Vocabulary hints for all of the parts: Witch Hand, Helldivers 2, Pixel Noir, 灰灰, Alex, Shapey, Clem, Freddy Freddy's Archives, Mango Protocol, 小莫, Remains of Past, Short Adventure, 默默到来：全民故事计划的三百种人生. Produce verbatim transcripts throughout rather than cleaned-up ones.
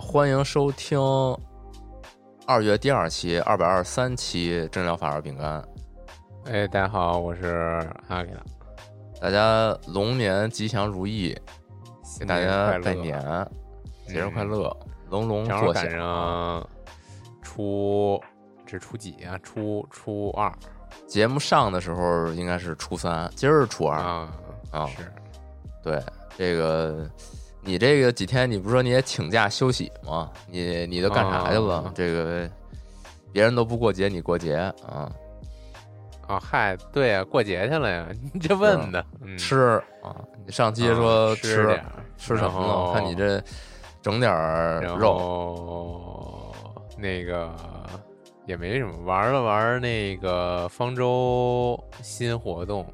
欢迎收听二月第二期二百二十三期真疗法二饼干。哎，大家好，我是哈给了。大家龙年吉祥如意，给大家拜年，节日快乐，龙龙坐享。赶上初这初几啊？初初二。节目上的时候应该是初三，今儿是初二啊。啊，是。对，这个。你这个几天，你不是说你也请假休息吗？你你都干啥去了、啊？这个别人都不过节，你过节啊？啊嗨，对啊，过节去了呀！你这问的、嗯、吃啊？你上期说吃、啊、吃, 吃什么了？看你这整点肉，那个也没什么，玩了玩那个方舟新活动。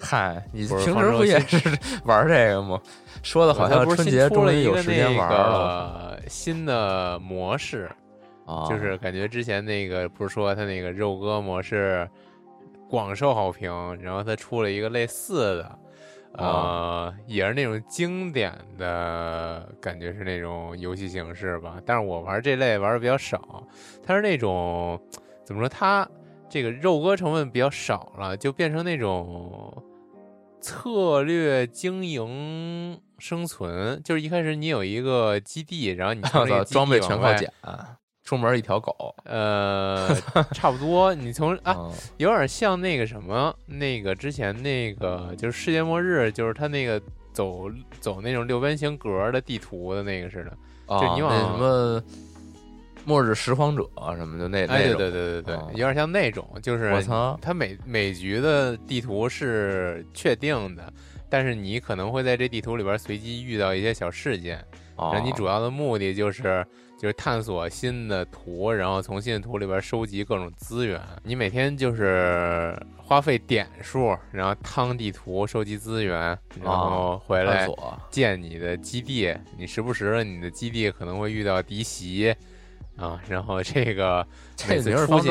嗨，你平时不也是玩这个吗？说的好像春节终于有时间玩了。新的模式、哦，就是感觉之前那个不是说他那个肉鸽模式广受好评，然后他出了一个类似的，呃，哦、也是那种经典的感觉是那种游戏形式吧。但是我玩这类玩的比较少，它是那种怎么说？它这个肉鸽成分比较少了，就变成那种。策略经营生存，就是一开始你有一个基地，然后你从这个基地装备全靠捡，出门一条狗，呃，差不多。你从啊、嗯，有点像那个什么，那个之前那个就是世界末日，就是他那个走走那种六边形格的地图的那个似的，哦、就你往什么末日拾荒者什么的那，哎，对对对对对，有点像那种，就是它每每局的地图是确定的，但是你可能会在这地图里边随机遇到一些小事件，然后你主要的目的就是就是探索新的图，然后从新的图里边收集各种资源。你每天就是花费点数，然后趟地图收集资源，然后回来建你的基地。你时不时你的基地可能会遇到敌袭。啊，然后这个每次出去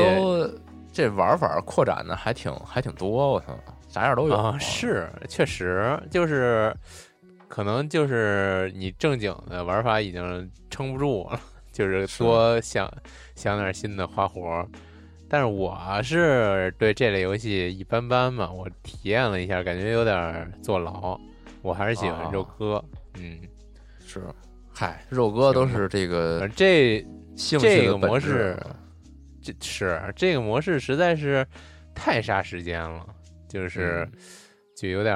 这玩法扩展的还挺还挺多，我操，啥样都有啊！是，确实就是，可能就是你正经的玩法已经撑不住了，就是多想想点新的花活。但是我是对这类游戏一般般嘛，我体验了一下，感觉有点坐牢，我还是喜欢肉鸽、啊。嗯，是，嗨，肉鸽都是这个这。这个模式，这是这个模式实在是太杀时间了，就是、嗯、就有点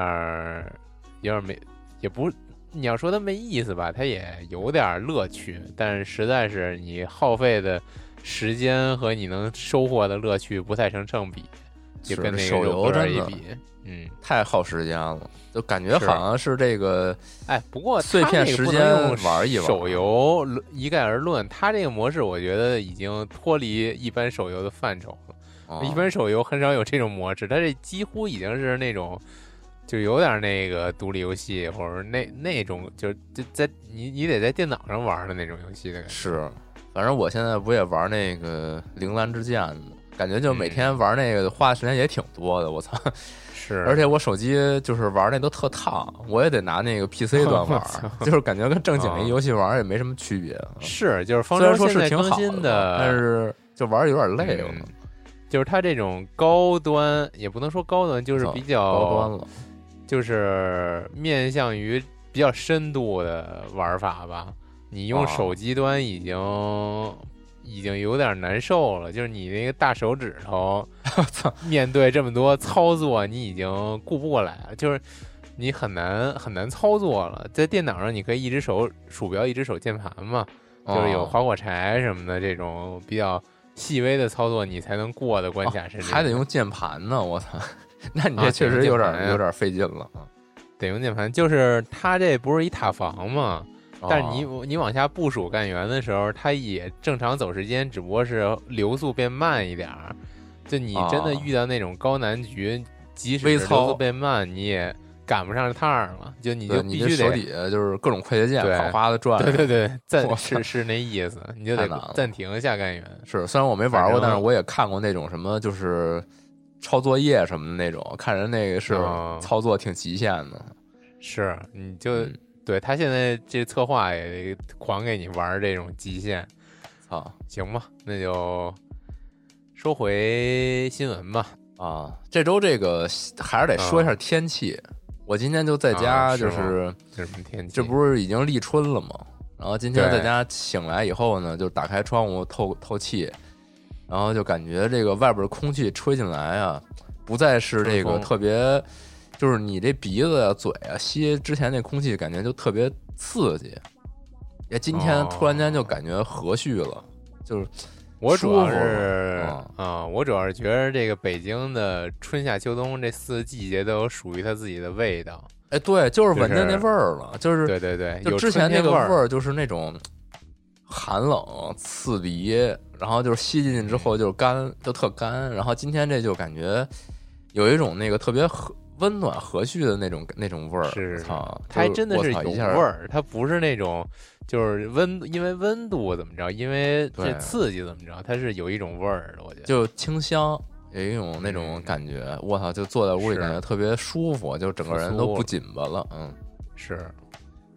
有点没也不你要说它没意思吧，它也有点乐趣，但是实在是你耗费的时间和你能收获的乐趣不太成正比，就跟那个肉鸽一比，嗯，太耗时间了，就感觉好像是这个是哎，不过碎片时间玩一玩手游一概而论，它这个模式我觉得已经脱离一般手游的范畴了。哦、一般手游很少有这种模式，它这几乎已经是那种就有点那个独立游戏或者那那种就就在你你得在电脑上玩的那种游戏的感觉。是，反正我现在不也玩那个《铃兰之剑》吗？感觉就每天玩那个、嗯、花的时间也挺多的，我操！是，而且我手机就是玩那都特烫，我也得拿那个 P C 端玩，就是感觉跟正经的游戏玩也没什么区别。是，就是方舟现在更新的，但是就玩有点累了、嗯。就是它这种高端，也不能说高端，就是比较高端了，就是面向于比较深度的玩法吧。你用手机端已经已经有点难受了，就是你那个大手指头面对这么多操作你已经顾不过来了，就是你很难很难操作了。在电脑上你可以一只手鼠标一只手键盘嘛，就是有划火柴什么的这种比较细微的操作你才能过的关卡是、哦、还得用键盘呢，我操，那你这确实有点、啊、有点费劲了，得用键盘。就是它这不是一塔防嘛，但是你你往下部署干员的时候它也正常走时间，只不过是流速变慢一点。就你真的遇到那种高难局，即使流速变慢你也赶不上趟了，就你就必须得手底下就是各种快捷键哗哗的转。对对对，暂是是那意思，你就得暂停下干员。是，虽然我没玩过，但是我也看过那种什么就是抄作业什么的那种，看人那个是操作挺极限的。哦、是，你就、嗯、对他现在这策划也狂给你玩这种极限。好、哦，行吧，那就说回新闻吧。啊，这周这个还是得说一下天气。哦，我今天就在家，就是这什么天气？这不是已经立春了吗？然后今天在家醒来以后呢，就打开窗户透透气，然后就感觉这个外边空气吹进来啊，不再是这个特别，就是你这鼻子啊、嘴啊吸之前那空气，感觉就特别刺激。哎，今天突然间就感觉和煦了，就是我主要是啊，我主要是觉得这个北京的春夏秋冬这四个季节都有属于它自己的味道。哎，对，就是闻见那味儿了，就是对对对，就之前那个味儿就是那种寒冷刺鼻，然后就是吸进去之后就是干，就特干。然后今天这就感觉有一种那个特别和温暖和煦的那种那种味儿，是操，它还真的是有味儿，它不是那种。就是温，因为温度怎么着，因为这刺激怎么着，它是有一种味儿的，我觉得就清香，有一种那种感觉。我操，就坐在屋里感觉特别舒服，就整个人都不紧巴了。嗯，是，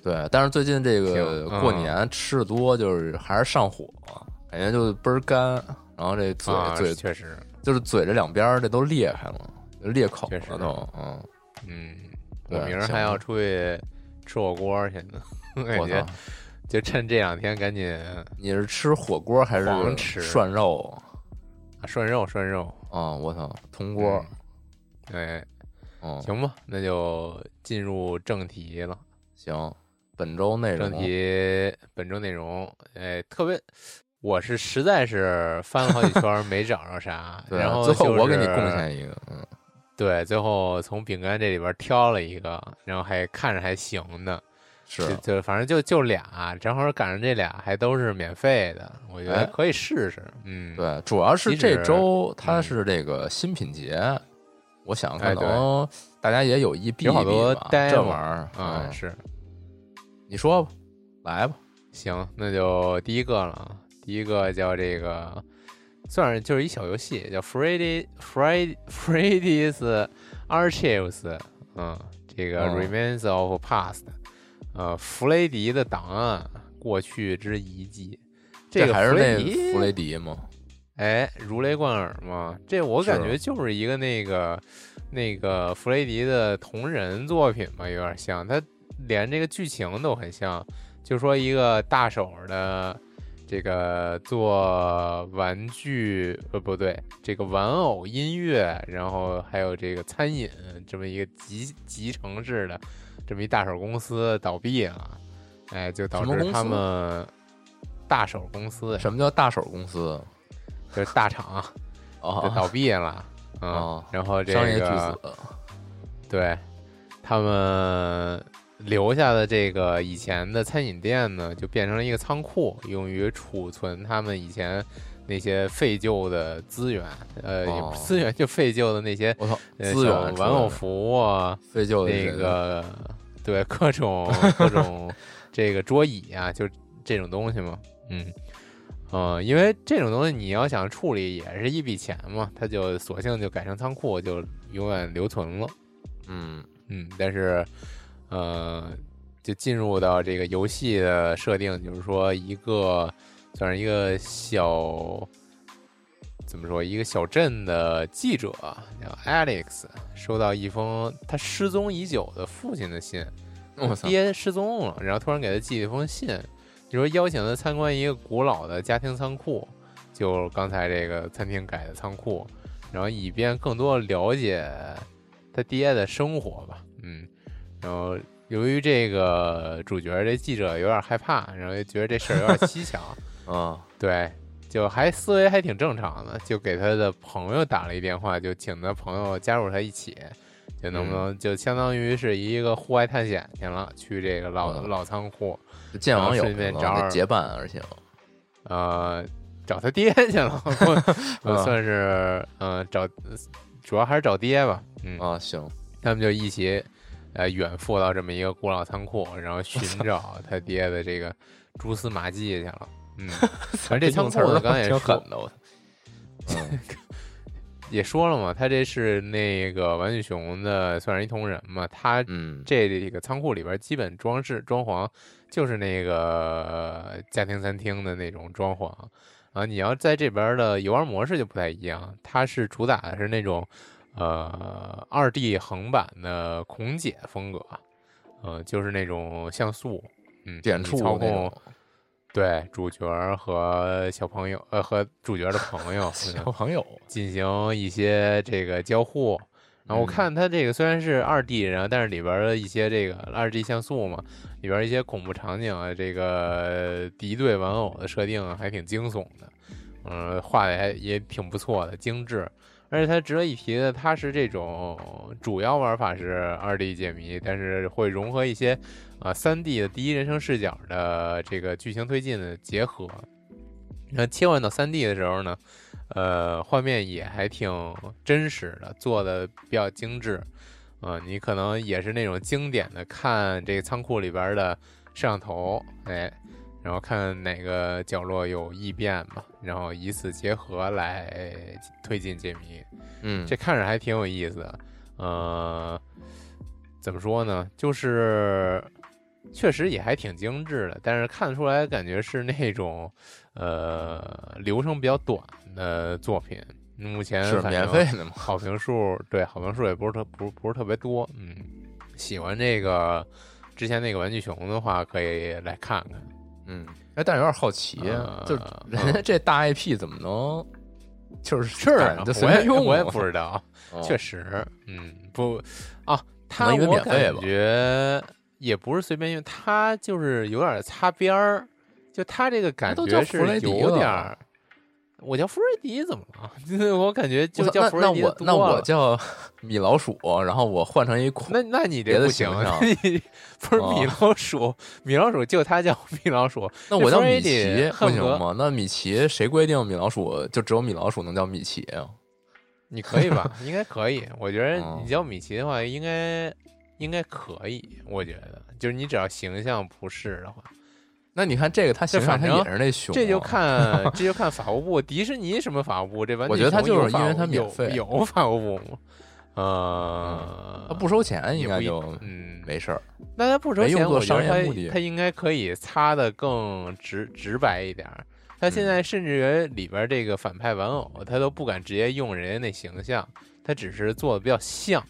对。但是最近这个过年吃的多，就是还是上火，感觉就倍儿干，然后这嘴、啊、嘴确实就是嘴这两边这都裂开了，就裂口了都。嗯嗯，我明儿还要出去吃火锅去呢，我操。就趁这两天赶紧。你是吃火锅还是涮肉？啊，涮肉涮肉啊！我操，铜锅。哎、嗯，行吧，那就进入正题了。行，本周内容。正题，本周内容，哎，特别，我是实在是翻了好几圈没找着啥，对啊、然后、就是、最后我给你贡献一个，嗯，对，最后从饼干这里边挑了一个，然后还看着还行的。是，就就反正就就俩，正好赶上这俩还都是免费的，我觉得可以试试。嗯，对，主要是这周它是这个新品节，嗯、我想可能大家也有一避一避吧，这玩意儿啊是。你说吧，来吧，行，那就第一个了，第一个叫这个，算是就是一小游戏，叫 Freddy Freddy Freddy's Archives， 嗯，这个 Remains of Past。呃，弗雷迪的档案，过去之遗迹，这个还是那弗雷迪吗？哎，如雷贯耳嘛。这我感觉就是一个那个那个弗雷迪的同人作品嘛，有点像，它连这个剧情都很像。就说一个大手的这个做玩具，呃，不对，这个玩偶音乐，然后还有这个餐饮这么一个集集成式的。这么一大手公司倒闭了，哎，就导致他们大手公司。什么叫大手公司？就是大厂就倒闭了，嗯、哦，然后这个商业巨子，对，他们留下的这个以前的餐饮店呢，就变成了一个仓库，用于储存他们以前那些废旧的资源，呃，哦、也不是资源，就废旧的那些资源、呃、玩偶服啊，废旧的那个，对，各种各种这个桌椅啊，就这种东西嘛，嗯嗯、呃，因为这种东西你要想处理也是一笔钱嘛，它就索性就改成仓库，就永远留存了，嗯嗯，但是呃，就进入到这个游戏的设定，就是说一个。算是一个小，怎么说？一个小镇的记者叫 Alex， 收到一封他失踪已久的父亲的信，爹失踪了，然后突然给他寄一封信，你说邀请他参观一个古老的家庭仓库，就刚才这个餐厅改的仓库，然后以便更多了解他爹的生活吧。嗯，然后由于这个主角这记者有点害怕，然后就觉得这事儿有点蹊跷啊，对，就还思维还挺正常的，就给他的朋友打了一电话，就请他朋友加入他一起，就能不能就相当于是一个户外探险去了，去这个老、嗯、老仓库见网友，顺便找结伴而且，呃，找他爹去了，我算是嗯、呃、找，主要还是找爹吧。嗯啊行，他们就一起。呃，远赴到这么一个古老仓库，然后寻找他爹的这个蛛丝马迹去了。嗯，反正这仓库我刚才也说了，嗯、也说了嘛，他这是那个玩具熊的算是一同人嘛，他这个仓库里边基本装饰装潢就是那个家庭餐厅的那种装潢啊。你要在这边的游玩模式就不太一样，它是主打的是那种。呃，二 D 横版的孔解风格，呃，就是那种像素，嗯，点触操控，对主角和小朋友，呃，和主角的朋友，小朋友进行一些这个交互。然后我看它这个虽然是二 D， 然后但是里边的一些这个二 D 像素嘛，里边一些恐怖场景啊，这个敌对玩偶的设定、啊、还挺惊悚的，嗯、呃，画的还也挺不错的，精致。而且它值得一提的，它是这种主要玩法是 二 D 解谜，但是会融合一些啊 三 D 的第一人称视角的这个剧情推进的结合。那切换到 三 D 的时候呢，呃，画面也还挺真实的，做的比较精致。嗯、呃，你可能也是那种经典的看这个仓库里边的摄像头，哎，然后看哪个角落有异变嘛，然后以此结合来推进解谜。嗯，这看着还挺有意思的。呃，怎么说呢？就是确实也还挺精致的，但是看出来感觉是那种呃流程比较短的作品。目前是免费的嘛，好评数对好评数也不是特不不是特别多。嗯，喜欢这个之前那个玩具熊的话，可以来看看。嗯，哎，但有点好奇，呃、就人家这大 I P 怎么能就是是、啊、就随便用我？我也不知道，哦、确实，嗯，不啊，他我感觉也不是随便用，他就是有点擦边儿，就他这个感觉是有点，我叫弗瑞迪怎么了？就是我感觉就叫弗瑞迪多了，那那我那我叫米老鼠，然后我换成一孔，那那你这不行，你不是米老鼠，哦、米老鼠就他叫米老鼠，那我叫米奇不行吗？那米奇谁规定米老鼠就只有米老鼠能叫米奇啊？你可以吧？应该可以，我觉得你叫米奇的话，应该应该可以，我觉得就是你只要形象不是的话。那你看这个，他形象他也是那熊、啊，这就看这就看法务部，迪士尼什么法务部？这玩具我觉得他就是因为他免费有有法务部吗？呃、嗯，他不收钱应该就嗯没事儿。那他不收钱，我觉得他他应该可以擦的更直直白一点。他现在甚至里边这个反派玩偶，他都不敢直接用人家那形象，他只是做的比较像，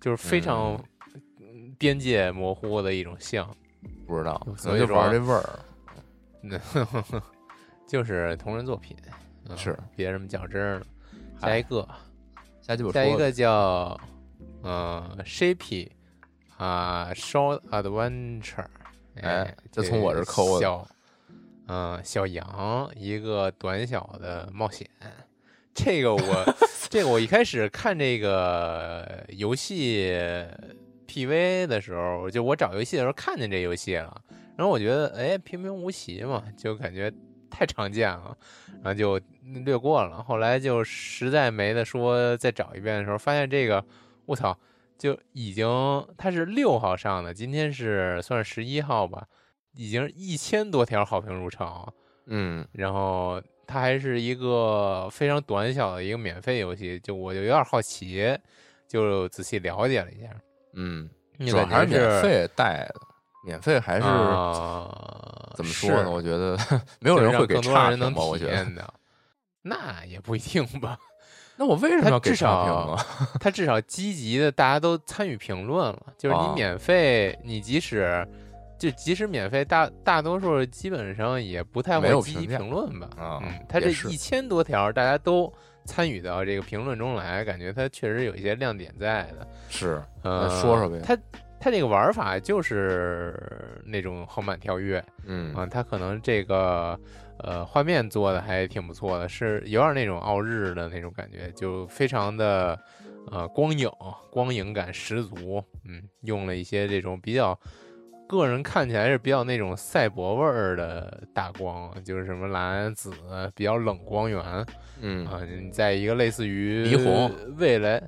就是非常边界模糊的一种像。不知道，所以就玩这味儿，那就是同人作品，嗯、是别什么较真儿了。下一个，下下一个叫嗯 ，Shapey 啊 ，Short Adventure， 哎，这从我这抠的。嗯，小羊一个短小的冒险，这个我这个我一开始看这个游戏。P V 的时候，就我找游戏的时候看见这游戏了，然后我觉得哎平平无奇嘛，就感觉太常见了，然后就略过了。后来就实在没得说，再找一遍的时候，发现这个我操，就已经它是六号上的，今天是算十一号吧，已经一千多条好评如潮。嗯，然后它还是一个非常短小的一个免费游戏，就我就有点好奇，就仔细了解了一下。嗯，主要还是免费带的，免费还是、呃、怎么说呢？我觉得没有人会给差评吧？我觉得那也不一定吧。那我为什么要给差评呢？他至少积极的，大家都参与评论了。就是你免费，啊、你即使就即使免费，大大多数基本上也不太会积极评论吧。啊，嗯，他这一千多条，大家都参与到这个评论中来，感觉他确实有一些亮点在的。是，呃，说说呗。他他这个玩法就是那种横版跳跃，嗯啊，他可能这个呃画面做的还挺不错的，是有点那种奥日的那种感觉，就非常的呃光影，光影感十足。嗯，用了一些这种比较。个人看起来是比较那种赛博味儿的大光，就是什么蓝紫，比较冷光源。嗯啊，你在一个类似于霓虹未来，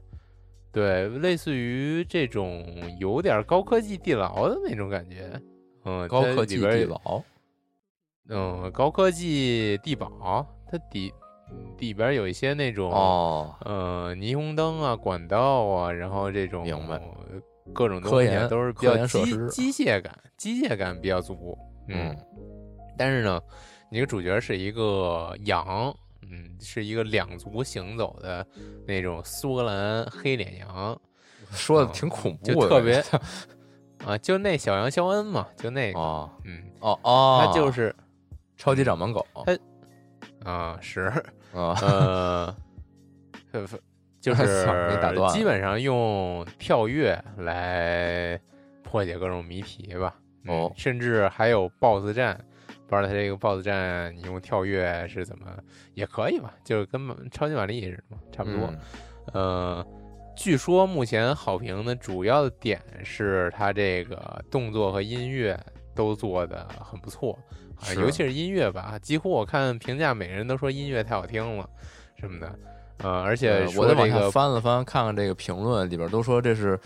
对，类似于这种有点高科技地牢的那种感觉。嗯，高科技地牢。嗯，高科技地堡，它底里边有一些那种哦，呃，霓虹灯啊，管道啊，然后这种。明白。各种东西都是比较 机, 机械感，机械感比较足。嗯，但是呢，你的主角是一个羊，嗯，是一个两足行走的那种苏格兰黑脸羊，说的挺恐怖的，嗯，就特别啊，就那小羊肖恩嘛，就那个，哦，嗯，哦哦，他就是超级掌门狗，他啊是啊，呃，就是基本上用跳跃来破解各种谜题吧，嗯，甚至还有 B O S S 战，不知道它这个 B O S S 战你用跳跃是怎么也可以吧，就是跟超级玛丽似的差不多。呃，据说目前好评的主要的点是它这个动作和音乐都做得很不错，啊，尤其是音乐吧，几乎我看评价每人都说音乐太好听了什么的。呃，而且我在网上翻了翻，看看这个评论里边都说这是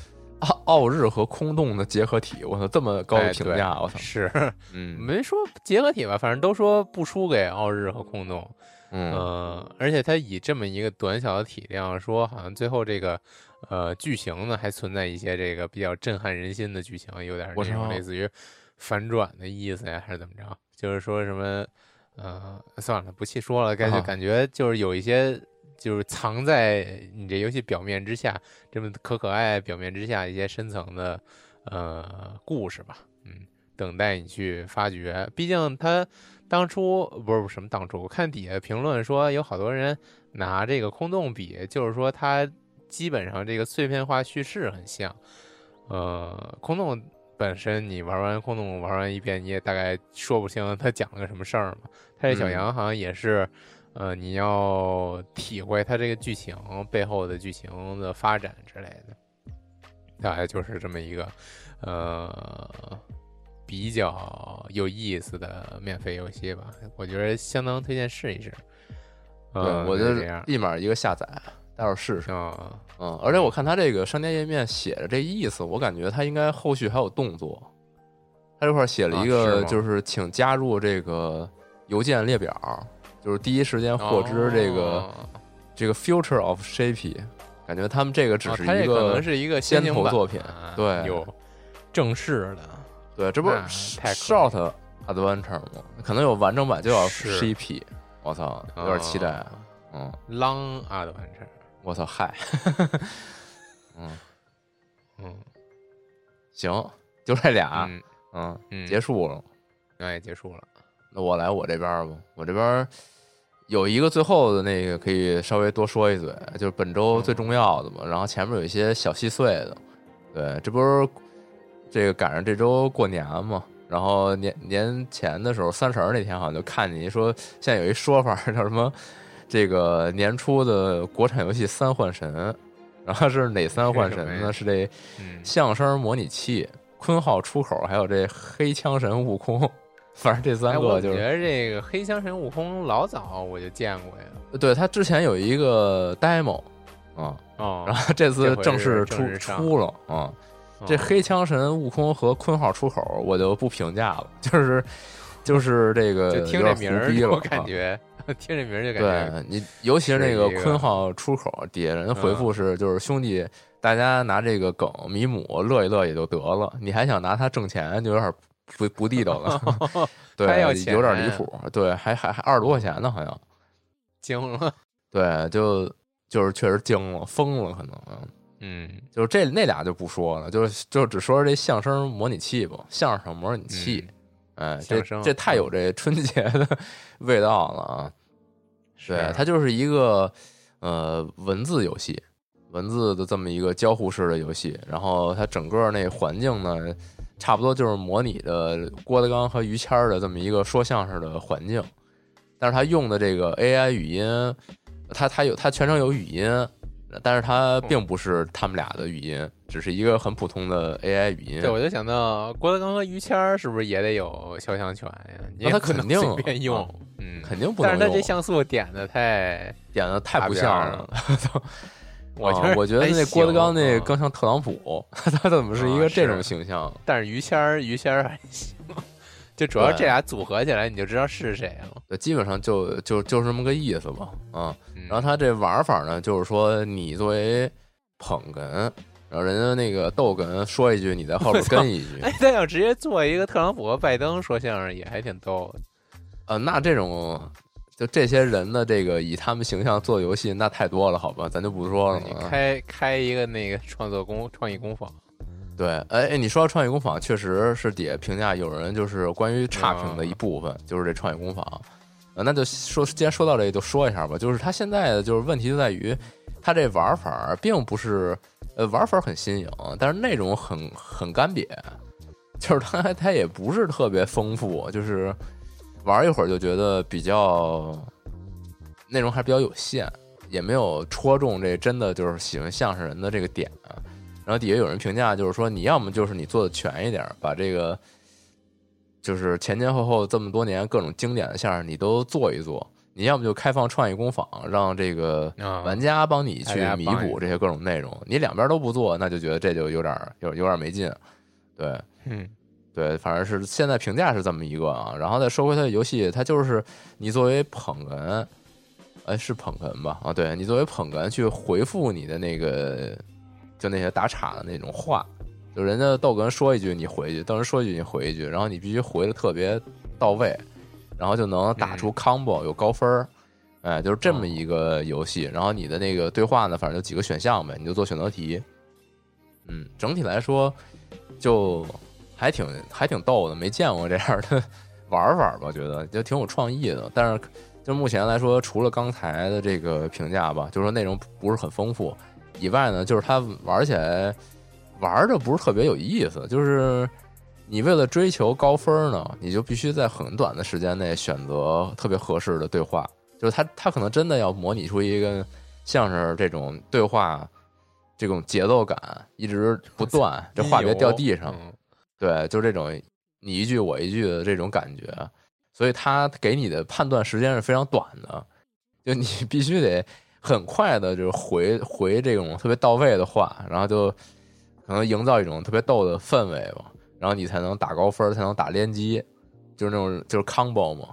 奥日和空洞的结合体。我操，这么高的评价，我操，是，嗯，没说结合体吧，反正都说不输给奥日和空洞。嗯，呃，而且它以这么一个短小的体量，说好像最后这个呃剧情呢还存在一些这个比较震撼人心的剧情，有点那种类似于反转的意思呀，还是怎么着？就是说什么，呃，算了，不细说了，感觉感觉就是有一些。就是藏在你这游戏表面之下，这么可可爱表面之下一些深层的呃故事吧，嗯，等待你去发掘。毕竟他当初不是什么当初，我看底下评论说有好多人拿这个空洞比，就是说它基本上这个碎片化叙事很像，呃，空洞本身你玩完空洞玩完一遍，你也大概说不清他讲了个什么事儿嘛。他这小羊好像也是。呃，你要体会它这个剧情背后的剧情的发展之类的，大概就是这么一个呃比较有意思的免费游戏吧。我觉得相当推荐试一试。呃，我就立马一个下载，待会儿试试。嗯，嗯，而且我看它这个商店页面写着这意思，我感觉它应该后续还有动作。它这块写了一个，啊，就是请加入这个邮件列表。就是第一时间获知这个，哦，这个 future of Shapy， 感觉他们这个只是一个，哦，可能是一个先头作品，啊，对，有正式的，对，这不是 short adventure 吗？可能有完整版就要 Shapy， 我操，有点期待，啊，嗯 ，long adventure， 我操，嗨，嗯嗯，行，就这俩，嗯，嗯嗯结束了，哎，结束了。那我来我这边吧，我这边有一个最后的那个可以稍微多说一嘴，就是本周最重要的嘛，然后前面有一些小细碎的，对，这不是这个赶上这周过年嘛，然后年年前的时候三十那天好像就看你说现在有一说法叫什么这个年初的国产游戏三幻神，然后是哪三幻神呢？是这相声模拟器、鲲号出口，还有这黑枪神悟空。反正这三个就是，哎，我觉得这个黑枪神悟空老早我就见过呀。对，他之前有一个 demo 啊，哦，然后这次正式出出了啊，嗯。这黑枪神悟空和鲲号出口我就不评价了，就是就是这个就听这名儿就感觉，啊，听这名儿就感觉。对你，尤其是那个鲲号出口，底下人回复是就是兄弟，大家拿这个梗米姆乐一乐也就得了，你还想拿它挣钱就有点。不不地道了，对，有点离谱，对，还还还二十多块钱呢，好像惊了，对，就就是确实惊了，疯了，可能，嗯，就是这那俩就不说了，就是就只说这相声模拟器吧，相声模拟器，嗯、哎，这这太有这春节的味道了啊！对，它就是一个呃文字游戏，文字的这么一个交互式的游戏，然后它整个那环境呢，差不多就是模拟的郭德纲和于谦的这么一个说相声的环境，但是它用的这个 A I 语音，它它有它全程有语音。但是它并不是他们俩的语音，只是一个很普通的 A I 语音。对，我就想到郭德纲和于谦是不是也得有肖像权呀？那、啊、他肯定随便用、啊，嗯，肯定不能用。但是他这像素点的太点的太不像了。我觉得，我觉得那郭德纲那更像特朗普，他怎么是一个这种形象？啊、但是于谦于谦还行，就主要这俩组合起来你就知道是谁了。对，基本上就就就是这么个意思吧，啊。然后他这玩法呢，就是说你作为捧哏，然后人家那个逗哏说一句，你在后边跟一句。哎，他要直接做一个特朗普和拜登说相声也还挺逗的。呃，那这种就这些人的这个以他们形象做游戏，那太多了，好吧，咱就不说了。你开开一个那个创作工创意工坊。对，哎，你说到创意工坊，确实是底下评价有人就是关于差评的一部分，嗯、就是这创意工坊。啊，那就说，既然说到这就说一下吧。就是它现在的就是问题就在于，它这玩法并不是，呃，玩法很新颖，但是内容很很干瘪，就是它它也不是特别丰富，就是玩一会儿就觉得比较内容还比较有限，也没有戳中这真的就是喜欢相声人的这个点。然后底下有人评价就是说，你要么就是你做的全一点，把这个。就是前前后后这么多年各种经典的相声你都做一做，你要么就开放创意工坊，让这个玩家帮你去弥补这些各种内容，你两边都不做，那就觉得这就有点有有点没劲。对，嗯，对，反正是现在评价是这么一个啊。然后再说回它的游戏，它就是你作为捧哏，哎，是捧哏吧？啊，对，你作为捧哏去回复你的那个就那些打岔的那种话。就人家逗哏说一句你回一句，逗哏说一句你回一句，然后你必须回的特别到位，然后就能打出 combo 有高分，哎，就是这么一个游戏。然后你的那个对话呢，反正就几个选项呗，你就做选择题。嗯，整体来说就还挺还挺逗的，没见过这样的玩法吧，觉得就挺有创意的。但是就目前来说，除了刚才的这个评价吧，就是说内容不是很丰富以外呢，就是它玩起来。玩的不是特别有意思，就是你为了追求高分呢，你就必须在很短的时间内选择特别合适的对话，就是他他可能真的要模拟出一个像是这种对话这种节奏感一直不断，这话别掉地上，对，就这种你一句我一句的这种感觉，所以他给你的判断时间是非常短的，就你必须得很快的就是回回这种特别到位的话，然后就可能营造一种特别逗的氛围吧，然后你才能打高分，才能打连击，就是那种就是 combo 嘛，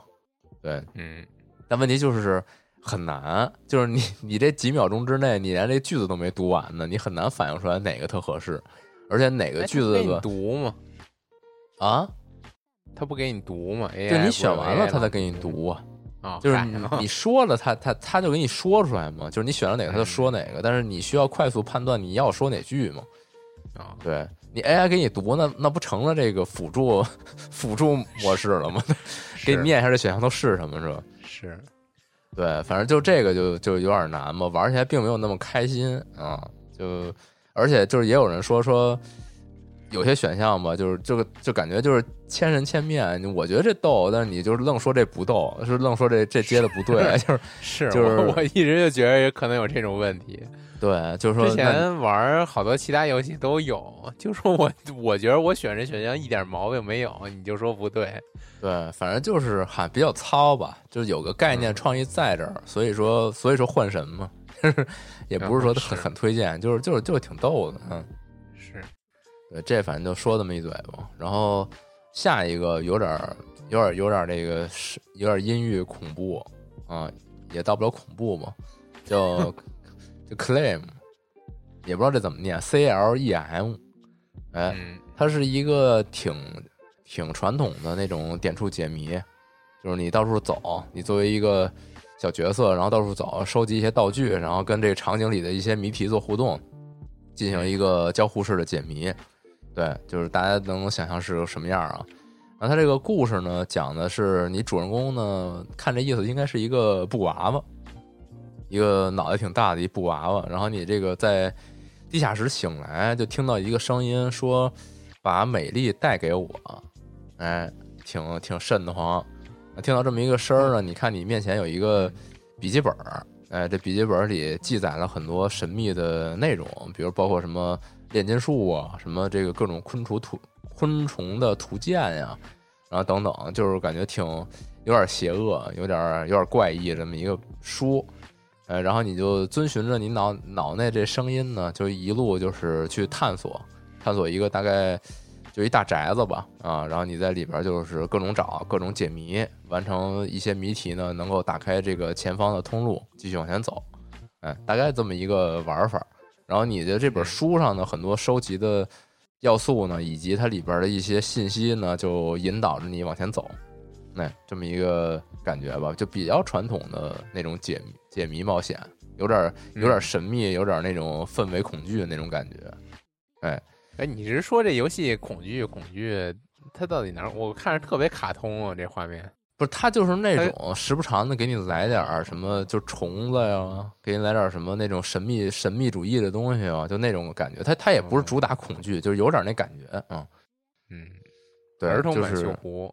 对，嗯。但问题就是很难，就是你你这几秒钟之内，你连这句子都没读完呢，你很难反映出来哪个特合适，而且哪个句子的、哎、读嘛，啊，他不给你读嘛，就你选完了他才给你读啊，哦、就是你说了他他他就给你说出来嘛，就是你选了哪个他就说哪个，嗯、但是你需要快速判断你要说哪句嘛。对你 A I 给你读那那不成了这个辅助辅助模式了吗？给你念一下这选项都是什么是吧？是，对，反正就这个就就有点难嘛，玩起来并没有那么开心啊。就而且就是也有人说说有些选项吧，就是这个 就, 就感觉就是千人千面，我觉得这逗，但是你就是愣说这不逗，是愣说这这接的不对，就是是，就是我, 我一直就觉得可能有这种问题。对，就是说之前玩好多其他游戏都有，就说我我觉得我选这选项一点毛病没有，你就说不对。对，反正就是还比较糙吧，就是有个概念创意在这儿、嗯，所以说所以说换神嘛，也不是说很、嗯、很推荐，就是就是就是挺逗的，嗯，是。对，这反正就说这么一嘴吧。然后下一个有点有点有点这个有点阴郁恐怖啊，也到不了恐怖嘛，叫。就 claim 也不知道这怎么念 ，C L E M， 哎、嗯，它是一个挺挺传统的那种点触解谜，就是你到处走，你作为一个小角色，然后到处走，收集一些道具，然后跟这个场景里的一些谜题做互动。进行一个交互式的解谜。对，就是大家能想象是什么样啊。然后他这个故事呢，讲的是你主人公呢，看这意思应该是一个布娃娃，一个脑袋挺大的一布娃娃。然后你这个在地下室醒来，就听到一个声音说：“把美丽带给我。”哎，挺挺瘆得慌。听到这么一个声儿呢，你看你面前有一个笔记本，哎，这笔记本里记载了很多神秘的内容，比如包括什么炼金术啊，什么这个各种昆虫图。昆虫的图鉴呀，然后等等，就是感觉挺有点邪恶，有点有点怪异这么一个书，呃，然后你就遵循着你脑脑内这声音呢，就一路就是去探索，探索一个大概就一大宅子吧，啊，然后你在里边就是各种找，各种解谜，完成一些谜题呢，能够打开这个前方的通路，继续往前走，哎，大概这么一个玩法。然后你的这本书上呢，很多收集的要素呢，以及它里边的一些信息呢，就引导着你往前走，哎，这么一个感觉吧，就比较传统的那种解谜解谜冒险，有点有点神秘，有点那种氛围恐惧的那种感觉。哎哎，你是说这游戏恐惧恐惧，它到底哪？我看着特别卡通啊，这画面不是它就是那种时不常的给你来点什么，就虫子呀，给你来点什么那种神秘神秘主义的东西啊，就那种感觉。它它也不是主打恐惧，就是有点那感觉啊。嗯，对，儿童版锈湖，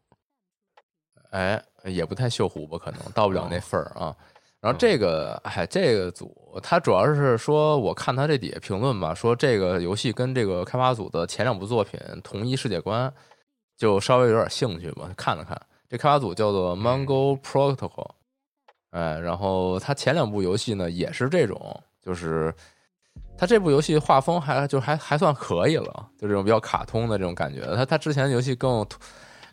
哎，也不太锈湖吧，可能到不了那份儿啊。然后这个哎，这个组它主要是说，我看它这底下评论吧，说这个游戏跟这个开发组的前两部作品同一世界观，就稍微有点兴趣吧，看了看。这开发组叫做 Mango Protocol， 哎，然后它前两部游戏呢也是这种，就是它这部游戏画风还就还还算可以了，就这种比较卡通的这种感觉。它它之前的游戏更涂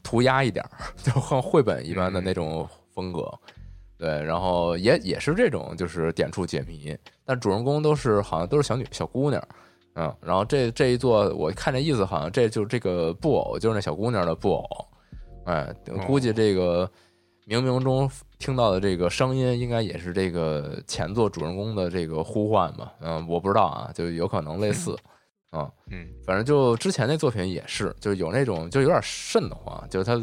涂鸦一点，就像绘本一般的那种风格。对，然后也也是这种就是点触解谜，但主人公都是好像都是小女小姑娘，嗯，然后这这一座我看这意思好像这就这个布偶就是那小姑娘的布偶。哎，估计这个冥冥中听到的这个声音，应该也是这个前作主人公的这个呼唤吧？嗯，我不知道啊，就有可能类似啊。嗯，反正就之前那作品也是，就有那种就有点瘆得慌，就是它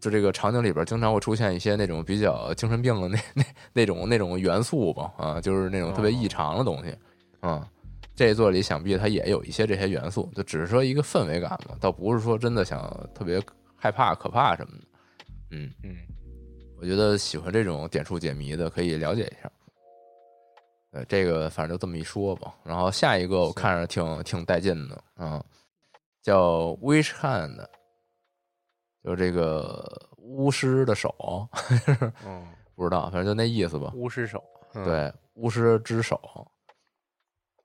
就这个场景里边经常会出现一些那种比较精神病的那那那种那种元素吧？啊，就是那种特别异常的东西。嗯，这一作里想必它也有一些这些元素，就只是说一个氛围感嘛，倒不是说真的想特别。害怕、可怕什么的，嗯嗯，我觉得喜欢这种点触解谜的可以了解一下。呃，这个反正就这么一说吧。然后下一个我看着挺挺带劲的啊，叫 Witch Hand， 就是这个巫师的手，嗯，不知道，反正就那意思吧。巫师手，嗯、对，巫师之手。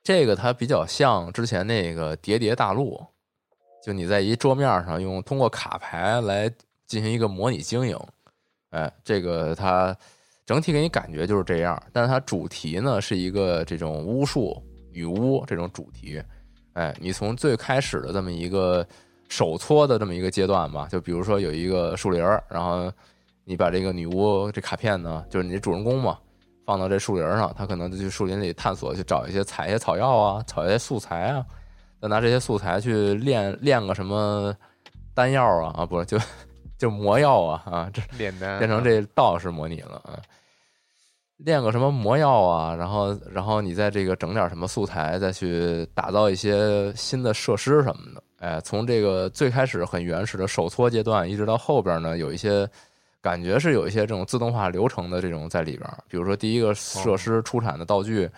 这个它比较像之前那个《叠叠大陆》。就你在一桌面上用通过卡牌来进行一个模拟经营，哎，这个它整体给你感觉就是这样，但是它主题呢是一个这种巫术女巫这种主题，哎，你从最开始的这么一个手搓的这么一个阶段吧，就比如说有一个树林，然后你把这个女巫这卡片呢，就是你主人公嘛，放到这树林上，他可能就去树林里探索，去找一些采一些草药啊，采一些素材啊。再拿这些素材去练练个什么丹药啊啊，不是就就魔药啊啊，这练丹变成这道士模拟了啊，练个什么魔药啊，然后然后你在这个整点什么素材，再去打造一些新的设施什么的，哎，从这个最开始很原始的手搓阶段，一直到后边呢，有一些感觉是有一些这种自动化流程的这种在里边，比如说第一个设施出产的道具。哦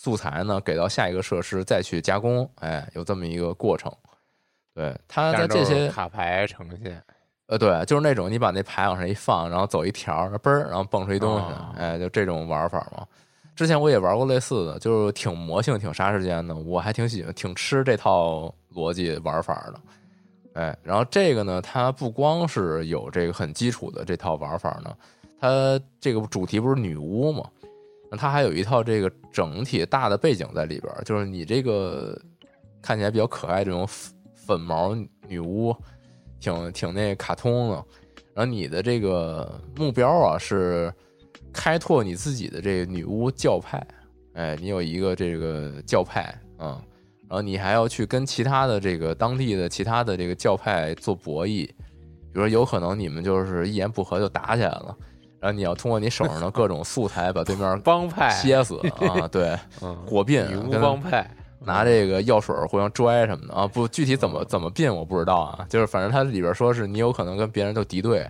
素材呢，给到下一个设施再去加工，哎，有这么一个过程。对，它在这些卡牌呈现，呃，对，就是那种你把那牌往上一放，然后走一条，嘣儿，然后蹦出一东西，哦、哎，就这种玩法嘛。之前我也玩过类似的，就是挺魔性、挺杀时间的，我还挺喜欢、挺吃这套逻辑玩法的。哎，然后这个呢，它不光是有这个很基础的这套玩法呢，它这个主题不是女巫嘛？它还有一套这个整体大的背景在里边，就是你这个看起来比较可爱这种粉毛女巫，挺挺那卡通的。然后你的这个目标啊是开拓你自己的这个女巫教派，哎，你有一个这个教派啊、嗯，然后你还要去跟其他的这个当地的其他的这个教派做博弈，比如说有可能你们就是一言不合就打起来了，然后你要通过你手上的各种素材把对面帮派歇死啊，对，火并女巫帮派拿这个药水互相拽什么的啊，不具体怎么怎么并我不知道啊，就是反正它里边说是你有可能跟别人就敌对，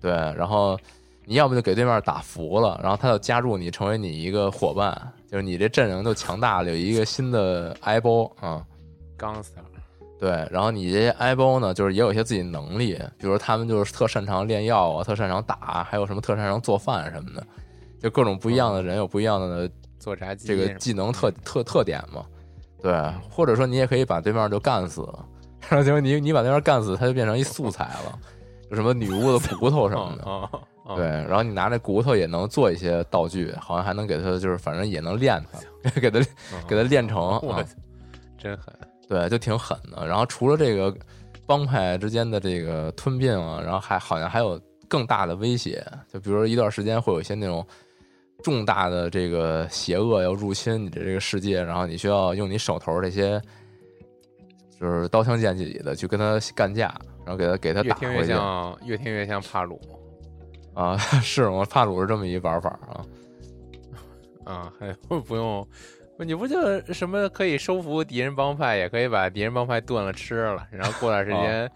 对，然后你要不就给对面打服了，然后他就加入你成为你一个伙伴，就是你这阵容就强大了，有一个新的埃包啊 ，Gangster， 对，然后你这些埃包呢，就是也有一些自己能力，比如他们就是特擅长炼药啊，特擅长打，还有什么特擅长做饭什么的，就各种不一样的人有不一样的做炸鸡这个技能特特特点嘛，对，或者说你也可以把对面就干死，然后结果你你把对面干死，他就变成一素材了，就什么女巫的骨头什么的。对，然后你拿这骨头也能做一些道具，好像还能给它，就是反正也能练它，给它给它练成，啊、真狠。对，就挺狠的。然后除了这个帮派之间的这个吞并啊，然后还好像还有更大的威胁，就比如说一段时间会有一些那种重大的这个邪恶要入侵你的这个世界，然后你需要用你手头这些就是刀枪剑戟的去跟他干架，然后给他给他打回去。越听越像，越听越像帕鲁。啊，是我帕鲁是这么一玩法啊，啊，还有不用，你不就什么可以收服敌人帮派，也可以把敌人帮派炖了吃了，然后过段时间、啊、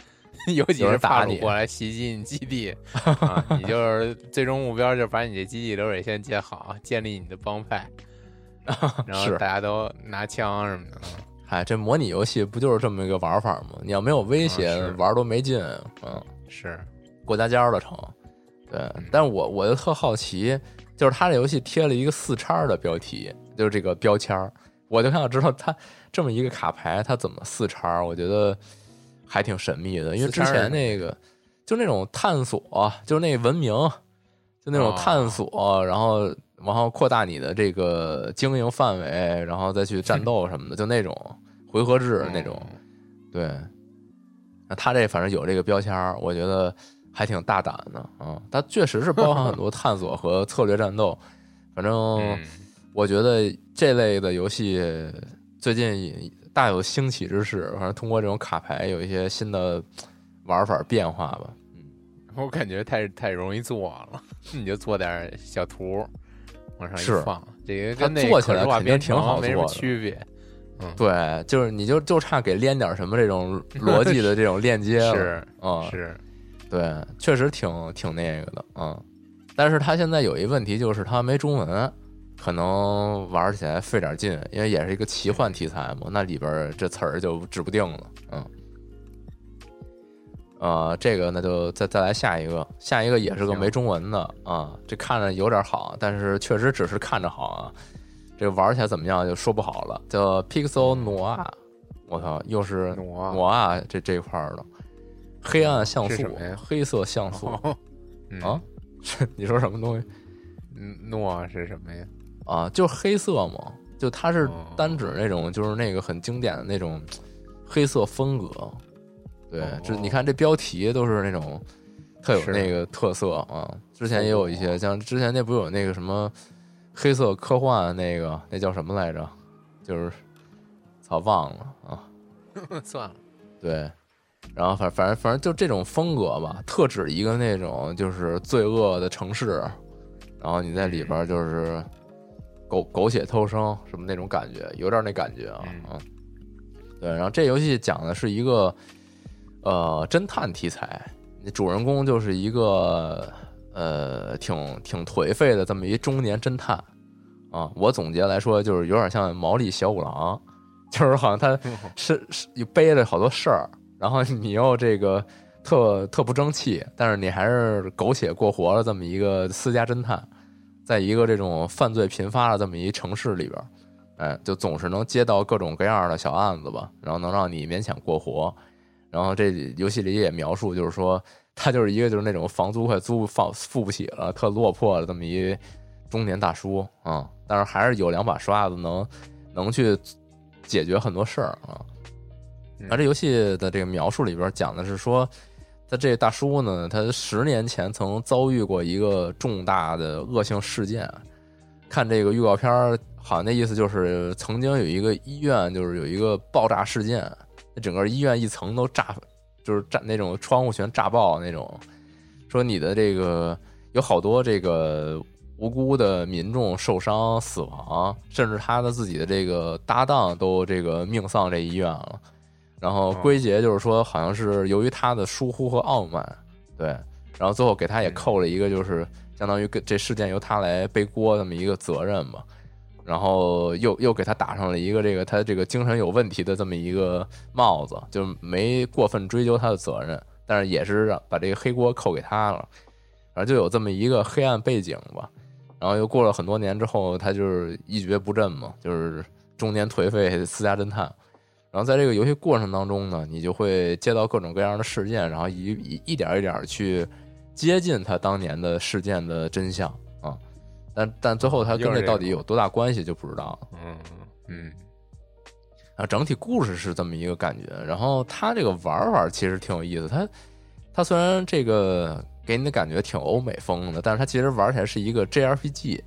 有几只帕鲁过来袭击你基地，啊，你就是最终目标就是把你这基地流水线建好，建立你的帮派，然后大家都拿枪什么的。哎，这模拟游戏不就是这么一个玩法吗？你要没有威胁，啊、玩都没劲。嗯、啊，是过家家的成。对，但我我就特好奇，就是他这游戏贴了一个四叉的标题，就是这个标签，我就想知道他这么一个卡牌他怎么四叉，我觉得还挺神秘的。因为之前那个就那种探索，就是那文明，就那种探索，哦、然后然后扩大你的这个经营范围，然后再去战斗什么的，就那种回合制那种。对，那他这反正有这个标签，我觉得。还挺大胆的啊！它确实是包含很多探索和策略战斗。反正我觉得这类的游戏最近大有兴起之势。反正通过这种卡牌有一些新的玩法变化吧。我感觉太太容易做了，你就做点小图往上一放，这个跟那做起来肯定挺好做的，没什么区别。嗯、对，就是你就就差给连点什么这种逻辑的这种链接了。是啊，是。嗯是对，确实挺挺那个的啊、嗯，但是他现在有一问题，就是他没中文，可能玩起来费点劲，因为也是一个奇幻题材嘛，那里边这词儿就指不定了，嗯，呃，这个那就再再来下一个，下一个也是个没中文的啊、嗯，这看着有点好，但是确实只是看着好啊，这玩起来怎么样就说不好了，叫 Pixel Noir， 我操，又是 Noir 这这一块的。黑暗像素，黑色像素、哦嗯、啊！你说什么东西？诺是什么呀？啊，就是黑色嘛，就它是单指那种，就是那个很经典的那种黑色风格。对，哦、这你看这标题都是那种特有那个特色啊。之前也有一些，像之前那不有那个什么黑色科幻那个，那叫什么来着？就是操忘了啊，算了，对。然后反反正反正就这种风格吧，特指一个那种就是罪恶的城市，然后你在里边就是狗狗血偷生什么那种感觉，有点那感觉啊啊。对，然后这游戏讲的是一个呃侦探题材，主人公就是一个呃挺挺颓废的这么一中年侦探啊。我总结来说就是有点像毛利小五郎，就是好像他是是背着好多事儿。然后你又这个特特不争气，但是你还是苟且过活了这么一个私家侦探，在一个这种犯罪频发的这么一城市里边，哎，就总是能接到各种各样的小案子吧，然后能让你勉强过活。然后这游戏里也描述，就是说他就是一个就是那种房租快租付付不起了，特落魄的这么一中年大叔啊、嗯，但是还是有两把刷子能能去解决很多事儿啊。而这游戏的这个描述里边讲的是说，他这大叔呢，他十年前曾遭遇过一个重大的恶性事件，看这个预告片好像那意思就是曾经有一个医院就是有一个爆炸事件，整个医院一层都炸，就是炸那种窗户全炸爆那种，说你的这个有好多这个无辜的民众受伤死亡，甚至他的自己的这个搭档都这个命丧这医院了。然后归结就是说好像是由于他的疏忽和傲慢，对，然后最后给他也扣了一个就是相当于这事件由他来背锅这么一个责任吧。然后又又给他打上了一个这个他这个精神有问题的这么一个帽子，就没过分追究他的责任，但是也是把这个黑锅扣给他了，然后就有这么一个黑暗背景吧。然后又过了很多年之后，他就是一蹶不振嘛，就是中年颓废私家侦探。然后在这个游戏过程当中呢，你就会接到各种各样的事件，然后一一一点一点去接近他当年的事件的真相啊。但但最后他跟这到底有多大关系就不知道了。嗯嗯。啊，整体故事是这么一个感觉。然后他这个玩法其实挺有意思，他他虽然这个。给你的感觉挺欧美风的，但是它其实玩起来是一个 J R P G，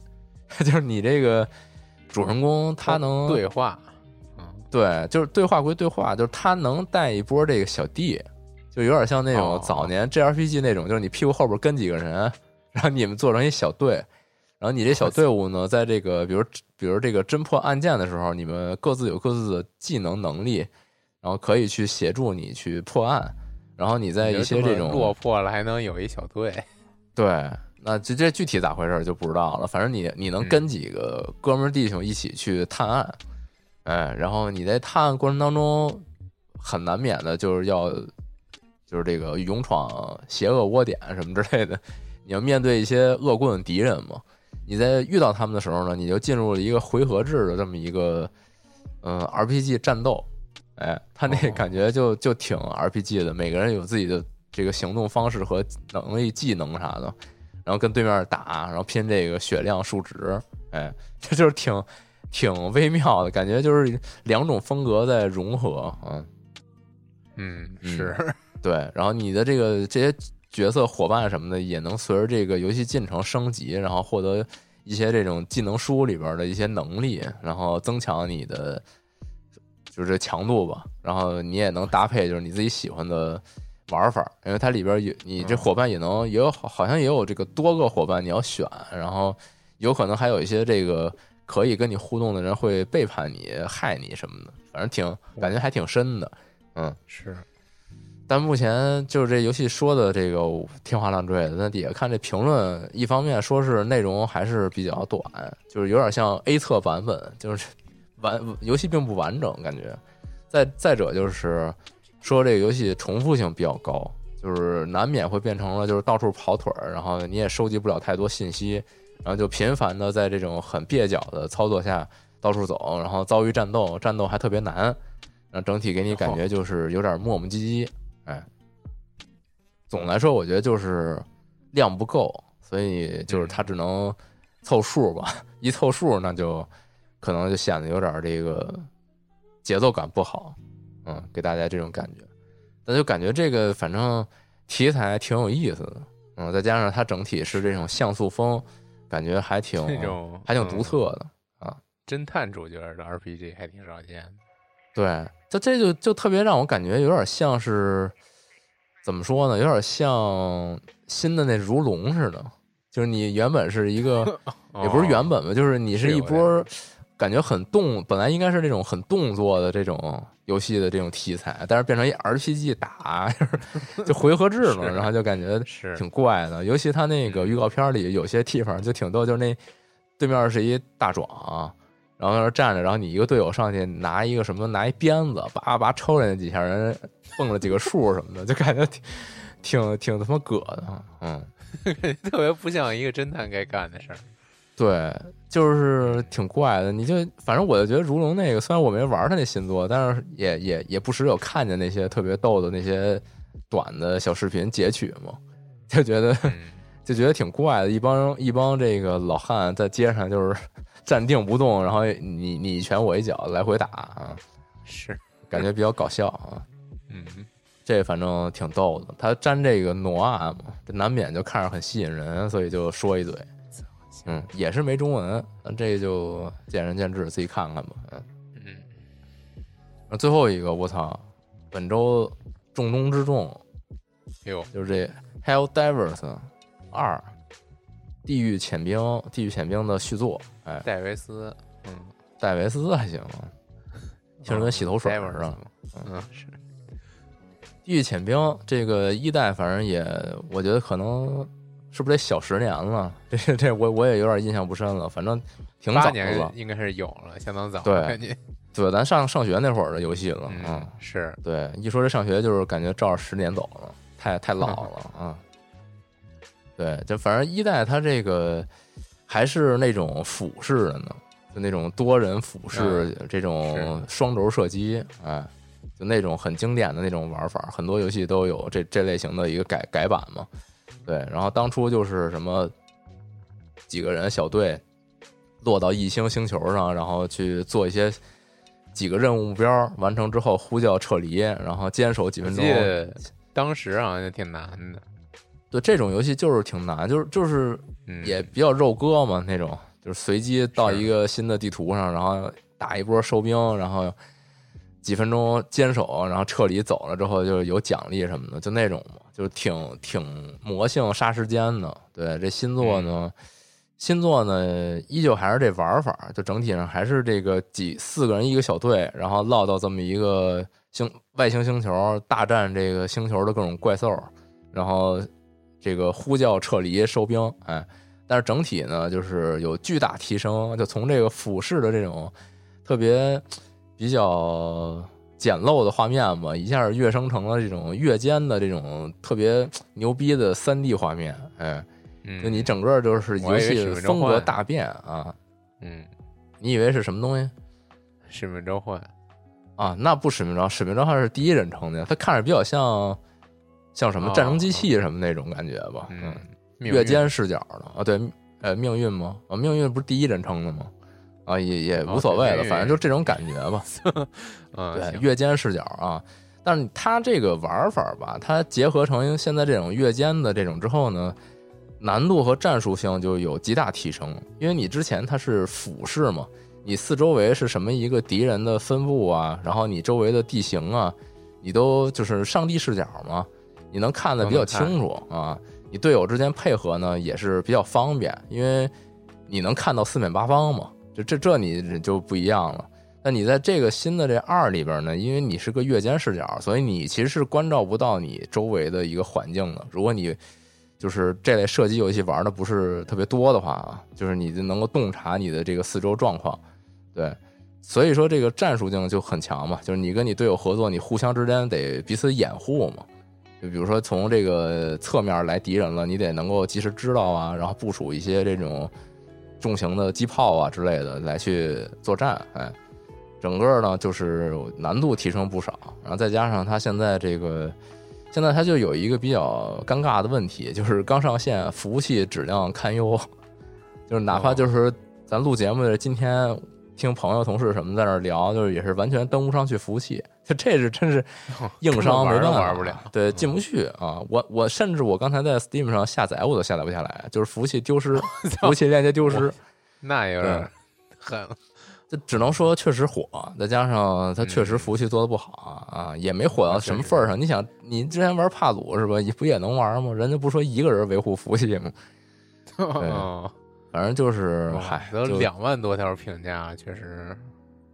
就是你这个主人公他能对话，对，就是对话归对话，就是他能带一波这个小弟，就有点像那种早年 J R P G 那种，就是你屁股后边跟几个人，然后你们做成一小队，然后你这小队伍呢，在这个比如比如这个侦破案件的时候，你们各自有各自的技能能力，然后可以去协助你去破案。然后你在一些这种落魄了还能有一小队，对，那这这具体咋回事就不知道了。反正你你能跟几个哥们弟兄一起去探案，哎，然后你在探案过程当中很难免的就是要就是这个勇闯邪恶窝点什么之类的，你要面对一些恶棍敌人嘛。你在遇到他们的时候呢，你就进入了一个回合制的这么一个嗯 R P G 战斗。哎，他那感觉就就挺 R P G 的，每个人有自己的这个行动方式和能力、技能啥的，然后跟对面打，然后拼这个血量、数值，哎，这就是挺挺微妙的感觉，就是两种风格在融合，嗯嗯是嗯对，然后你的这个这些角色伙伴什么的也能随着这个游戏进程升级，然后获得一些这种技能书里边的一些能力，然后增强你的。就是这强度吧，然后你也能搭配就是你自己喜欢的玩法，因为它里边有你这伙伴也能也有好像也有这个多个伙伴你要选，然后有可能还有一些这个可以跟你互动的人会背叛你害你什么的，反正挺感觉还挺深的，嗯是。但目前就是这游戏说的这个天花乱坠的，那底下看这评论，一方面说是内容还是比较短，就是有点像 A 测版本，就是。完游戏并不完整，感觉再再者就是说这个游戏重复性比较高，就是难免会变成了就是到处跑腿，然后你也收集不了太多信息，然后就频繁的在这种很蹩脚的操作下到处走，然后遭遇战斗，战斗还特别难，然后整体给你感觉就是有点磨磨唧唧。哎，总来说我觉得就是量不够，所以就是它只能凑数吧，一凑数那就。可能就显得有点这个节奏感不好，嗯，给大家这种感觉，但就感觉这个反正题材挺有意思的，嗯，再加上它整体是这种像素风，感觉还挺这种还挺独特的、嗯、啊，侦探主角的 R P G 还挺少见的。对，这这就就特别让我感觉有点像是怎么说呢，有点像新的那如龙似的，就是你原本是一个也不是原本吧，就是你是一波。感觉很动，本来应该是那种很动作的这种游戏的这种题材，但是变成一 R P G 打，就回合制嘛，然后就感觉挺怪的。尤其他那个预告片里有些地方就挺逗，就是那对面是一大壮，然后站着，然后你一个队友上去拿一个什么，拿一鞭子，叭叭抽人家几下，人蹦了几个树什么的，就感觉挺挺挺他妈葛的，嗯，特别不像一个侦探该干的事儿。对，就是挺怪的。你就反正我就觉得如龙那个，虽然我没玩他那新作，但是也也也不时有看见那些特别逗的那些短的小视频截取嘛，就觉得就觉得挺怪的。一帮一帮这个老汉在街上就是站定不动，然后你你一拳我一脚来回打啊，是感觉比较搞笑啊。嗯，这反正挺逗的。他沾这个挪啊嘛，难免就看着很吸引人，所以就说一嘴。嗯，也是没中文，这就见仁见智，自己看看吧。嗯，那最后一个，我操，本周重中之重，哟，就是这《Helldivers 二》，地狱潜兵，地狱潜兵的续作。哎，戴维斯，嗯，戴维斯还行吗？听着跟洗头水似的。嗯，是。地狱潜兵这个一代，反正也，我觉得可能。是不是得小十年了？这这我我也有点印象不深了，反正挺早了，应该是有了，相当早。对，对，咱上上学那会儿的游戏了，嗯，嗯是对。一说这上学，就是感觉照着十年走了，太太老了啊、嗯。对，就反正一代它这个还是那种俯视的呢，就那种多人俯视、嗯、这种双轴射击，哎，就那种很经典的那种玩法，很多游戏都有这这类型的一个改改版嘛。对，然后当初就是什么几个人小队落到异星星球上，然后去做一些几个任务目标，完成之后呼叫撤离，然后坚守几分钟。当时好像挺难的。对，这种游戏就是挺难，就是就是也比较肉鸽嘛、嗯、那种，就是随机到一个新的地图上，然后打一波收兵，然后几分钟坚守，然后撤离走了之后就有奖励什么的，就那种嘛。就挺挺魔性杀时间的，对这新作呢，嗯、新作呢依旧还是这玩法，就整体上还是这个几四个人一个小队，然后落到这么一个星外星星球大战这个星球的各种怪兽，然后这个呼叫撤离收兵，哎，但是整体呢就是有巨大提升，就从这个俯视的这种特别比较。简陋的画面吧，一下跃升成了这种越尖的这种特别牛逼的 三 D 画面，哎，嗯、就你整个就是游戏风格大变啊！嗯，你以为是什么东西？使命召唤啊？那不使命召唤，使命召唤是第一人称的，它看着比较像像什么战争机器什么那种感觉吧？哦、嗯，越尖视角的啊，对，呃，命运吗？啊，命运不是第一人称的吗？啊，也也无所谓了、哦，反正就这种感觉吧。嗯，对，越肩视角啊，但是它这个玩法吧，它结合成现在这种越肩的这种之后呢，难度和战术性就有极大提升。因为你之前它是俯视嘛，你四周围是什么一个敌人的分布啊，然后你周围的地形啊，你都就是上帝视角嘛，你能看得比较清楚啊。你队友之间配合呢也是比较方便，因为你能看到四面八方嘛。就这这你就不一样了。那你在这个新的这二里边呢，因为你是个越肩视角，所以你其实是关照不到你周围的一个环境的。如果你就是这类射击游戏玩的不是特别多的话啊，就是你能够洞察你的这个四周状况。对，所以说这个战术性就很强嘛，就是你跟你队友合作，你互相之间得彼此掩护嘛。就比如说从这个侧面来敌人了，你得能够及时知道啊，然后部署一些这种。重型的机炮啊之类的来去作战，哎，整个呢就是难度提升不少，然后再加上他现在这个，现在他就有一个比较尴尬的问题，就是刚上线服务器质量堪忧，就是哪怕就是咱录节目的今天听朋友同事什么在那聊，就是也是完全登不上去服务器，这是真是硬伤，没办法玩不了，对，进不去啊！我我甚至我刚才在 Steam 上下载我都下载不下来，就是服务器丢失，服务器链接丢失，那有点狠。这只能说确实火，再加上它确实服务器做的不好啊，嗯、也没火到什么份儿上。你想，你之前玩帕鲁是吧？你不也能玩吗？人家不说一个人维护服务器吗？对，哦、反正就是嗨，都两万多条评价，确实。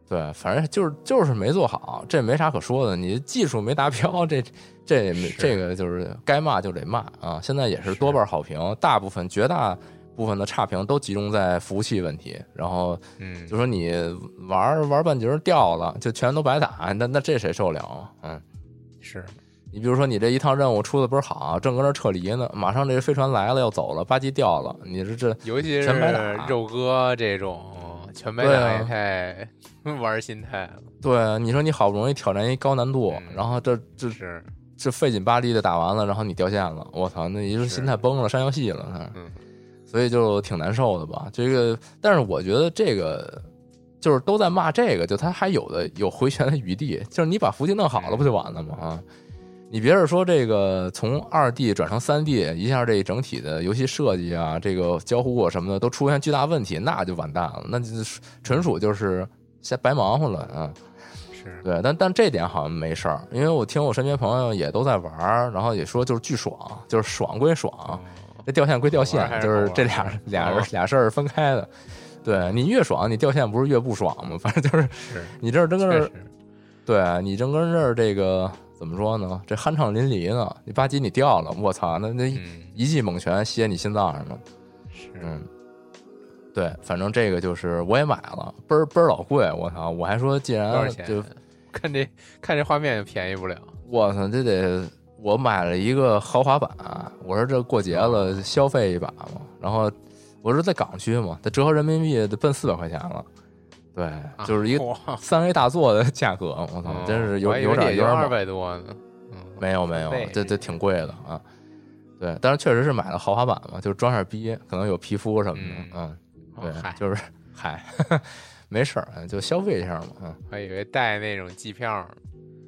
对，反正就是就是没做好，这没啥可说的。你技术没达标，这这这个就是该骂就得骂啊！现在也是多半好评，大部分绝大部分的差评都集中在服务器问题。然后，嗯，就说你玩玩半截掉了，就全都白打，那那这谁受了啊？嗯，是你比如说你这一趟任务出的不是好，正搁那撤离呢，马上这飞船来了要走了，吧唧掉了，你这这尤其是肉鸽这种。全白打也太、啊、玩心态了。对，你说你好不容易挑战一高难度，嗯、然后这这是这费劲巴力的打完了，然后你掉线了，我操，那一是心态崩了，删游戏了，嗯，所以就挺难受的吧。这个，但是我觉得这个就是都在骂这个，就他还有的有回旋的余地，就是你把服务器弄好了不就完了吗？啊、嗯，你别是说这个从二 D 转成三 D， 一下这整体的游戏设计啊，这个交互啊什么的都出现巨大问题，那就完蛋了，那就纯属就是瞎白忙活了啊。是对，但但这点好像没事儿，因为我听我身边朋友也都在玩，然后也说就是巨爽，就是爽归爽，哦、这掉线归掉线，就是这俩俩人俩事儿分开的。对你越爽，你掉线不是越不爽吗？反正就是，是你这儿真跟这儿，对你正跟这儿这个怎么说呢？这酣畅淋漓呢，你吧唧你掉了，我操，那那一记猛拳歇你心脏上了。是，嗯，对，反正这个就是我也买了，倍儿倍儿老贵，我操！我还说既然就看这看这画面也便宜不了，我操，这得我买了一个豪华版，我说这过节了消费一把嘛，然后。我是在港区嘛，它折合人民币得奔四百块钱了，对，就是一个三 A 大作的价格，我操、啊，真是有有点有点二百多呢，嗯、没有没有，这这挺贵的啊，对，但是确实是买了豪华版嘛，就是装点逼，可能有皮肤什么的，嗯，嗯对，哦、就是嗨，没事儿，就消费一下嘛，嗯，我以为带那种机票。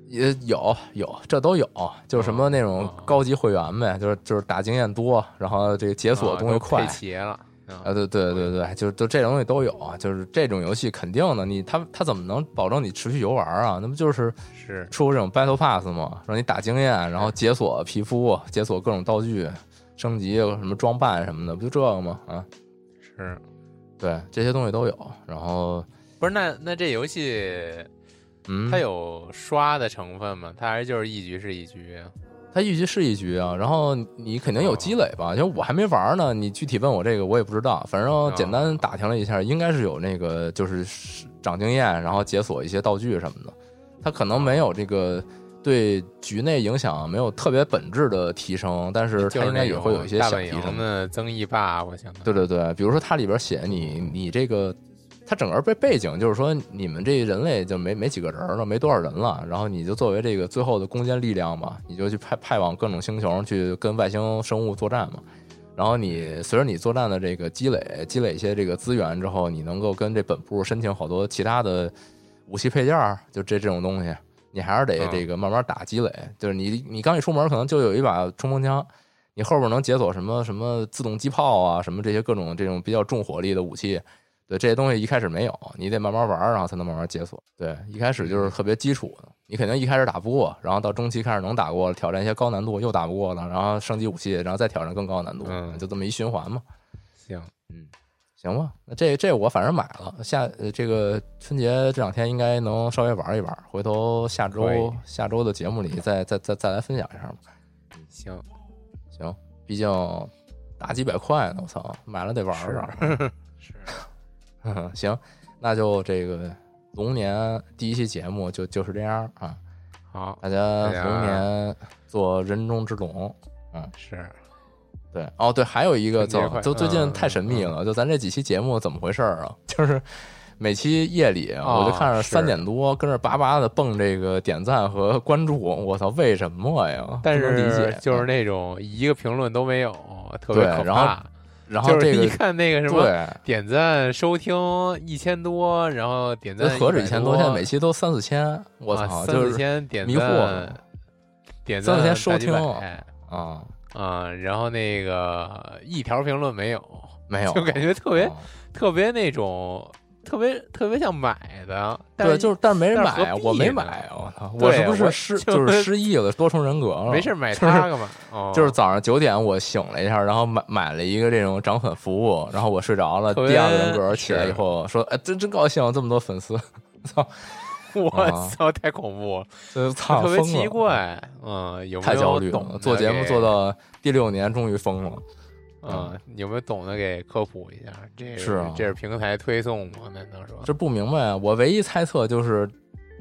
也有有，这都有，就是什么那种高级会员呗，哦、就是就是打经验多，然后这个解锁东西快，哦、配齐了。啊，对对对对，就就这种东西都有啊，就是这种游戏肯定的，你他他怎么能保证你持续游玩啊？那不就是是出这种 Battle Pass 嘛，让你打经验，然后解锁皮肤，解锁各种道具，升级什么装扮什么的，不就这个吗？啊，是，对，这些东西都有。然后不是那那这游戏，嗯，它有刷的成分吗？它还是就是一局是一局？它一局是一局啊，然后你肯定有积累吧，因为我还没玩呢，你具体问我这个我也不知道，反正简单打听了一下，应该是有那个就是长经验，然后解锁一些道具什么的，它可能没有这个对局内影响没有特别本质的提升，但是它应该也会有一些小提升的增益吧，我想。对对对，比如说它里边写你你这个。它整个被背景就是说，你们这人类就没没几个人了，没多少人了。然后你就作为这个最后的攻坚力量嘛，你就去派派往各种星球去跟外星生物作战嘛。然后你随着你作战的这个积累，积累一些这个资源之后，你能够跟这本部申请好多其他的武器配件，就这这种东西，你还是得这个慢慢打积累。就是你你刚一出门，可能就有一把冲锋枪，你后边能解锁什么什么自动机炮啊，什么这些各种这种比较重火力的武器。对，这些东西一开始没有，你得慢慢玩，然后才能慢慢解锁。对，一开始就是特别基础的，你肯定一开始打不过，然后到中期开始能打过了，挑战一些高难度又打不过了，然后升级武器，然后再挑战更高难度，嗯、就这么一循环嘛。行，嗯，行吧，那这这我反正买了，下这个春节这两天应该能稍微玩一玩，回头下周下周的节目里再再再再来分享一下吧。行行，毕竟打几百块呢，我操，买了得玩玩。是。嗯、行，那就这个龙年第一期节目就就是这样啊。好，大家龙年做人中之龙。嗯，是对。哦，对，还有一个，就最近太神秘了，嗯、就咱这几期节目怎么回事啊？就是每期夜里、哦、我就看着三点多跟着巴巴的蹦这个点赞和关注，我操，为什么呀？但是理解就是那种一个评论都没有，特别可怕。然后然后这个、就是一看那个什么点赞收听一千多，然后点赞何止一千多，现在每期都三四千，我操，三四千点赞，迷惑，点赞三四千收听啊啊，然后那个一条评论没有，没有，就感觉特别、啊、特别那种。特别特别像买的，但对，就是但是没人买，我没买，我操，我是不是失就是失忆了，多重人格了？没事买它干嘛？就是、就是早上九点我醒了一下，然后买买了一个这种涨粉服务，然后我睡着了，第二个人格起来以后说，哎，真真高兴，这么多粉丝，操！我操，太恐怖了，操，特别奇怪，嗯，有没有太焦虑了？做节目做到第六年，终于疯了。嗯，有没有懂得给科普一下？这是、啊、这是平台推送吗？难道说这不明白啊？我唯一猜测就是，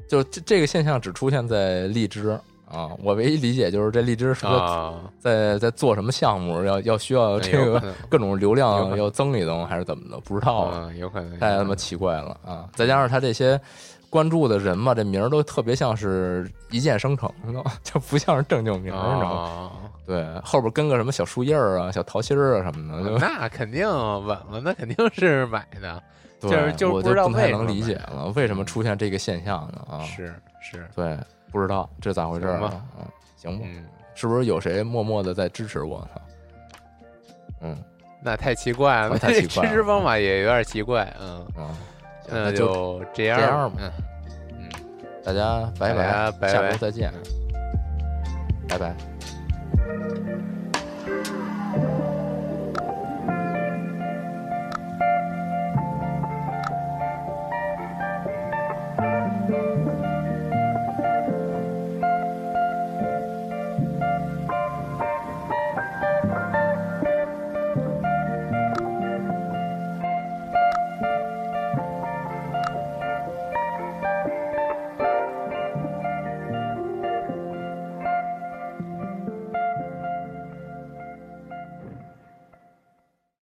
就这这个现象只出现在荔枝啊。我唯一理解就是这荔枝是啊，在在做什么项目，要要需要这个各种流量要增一增还是怎么的？不知道啊，有可能太他妈奇怪了啊！再加上他这些关注的人嘛，这名儿都特别像是一键生成的，就不像是正经名儿，你知道吗？对，后边跟个什么小树叶啊、小桃心啊什么的，那肯定稳了，那肯定是买的。就是就是不知道，我就不太能理解了，为什么出现这个现象呢？啊，是是，对，不知道这咋回事啊？行吧、嗯、是不是有谁默默的在支持我？嗯，那太奇怪了，这支持方法也有点奇怪。嗯嗯，那就这样吧。嗯，大家拜拜，下周再见，拜拜。